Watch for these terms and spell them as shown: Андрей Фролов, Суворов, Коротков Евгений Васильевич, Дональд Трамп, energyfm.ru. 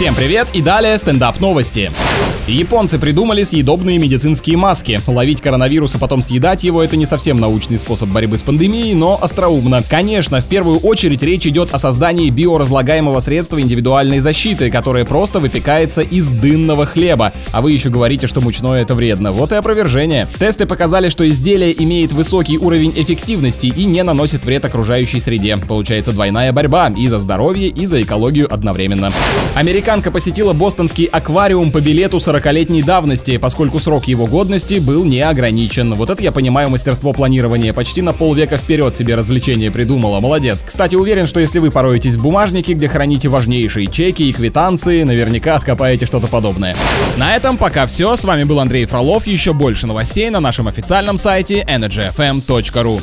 Всем привет и далее стендап новости. Японцы придумали съедобные медицинские маски. Ловить коронавирус и потом съедать его — это не совсем научный способ борьбы с пандемией, но остроумно. Конечно, в первую очередь речь идет о создании биоразлагаемого средства индивидуальной защиты, которое просто выпекается из дынного хлеба. А вы еще говорите, что мучное — это вредно. Вот и опровержение. Тесты показали, что изделие имеет высокий уровень эффективности и не наносит вред окружающей среде. Получается двойная борьба и за здоровье, и за экологию одновременно. Американка посетила бостонский аквариум по билету 40-летней давности, поскольку срок его годности был не ограничен. Вот это я понимаю мастерство планирования. Почти на полвека вперед себе развлечение придумала. Молодец. Кстати, уверен, что если вы пороетесь в бумажнике, где храните важнейшие чеки и квитанции, наверняка откопаете что-то подобное. На этом пока все. С вами был Андрей Фролов. Еще больше новостей на нашем официальном сайте energyfm.ru.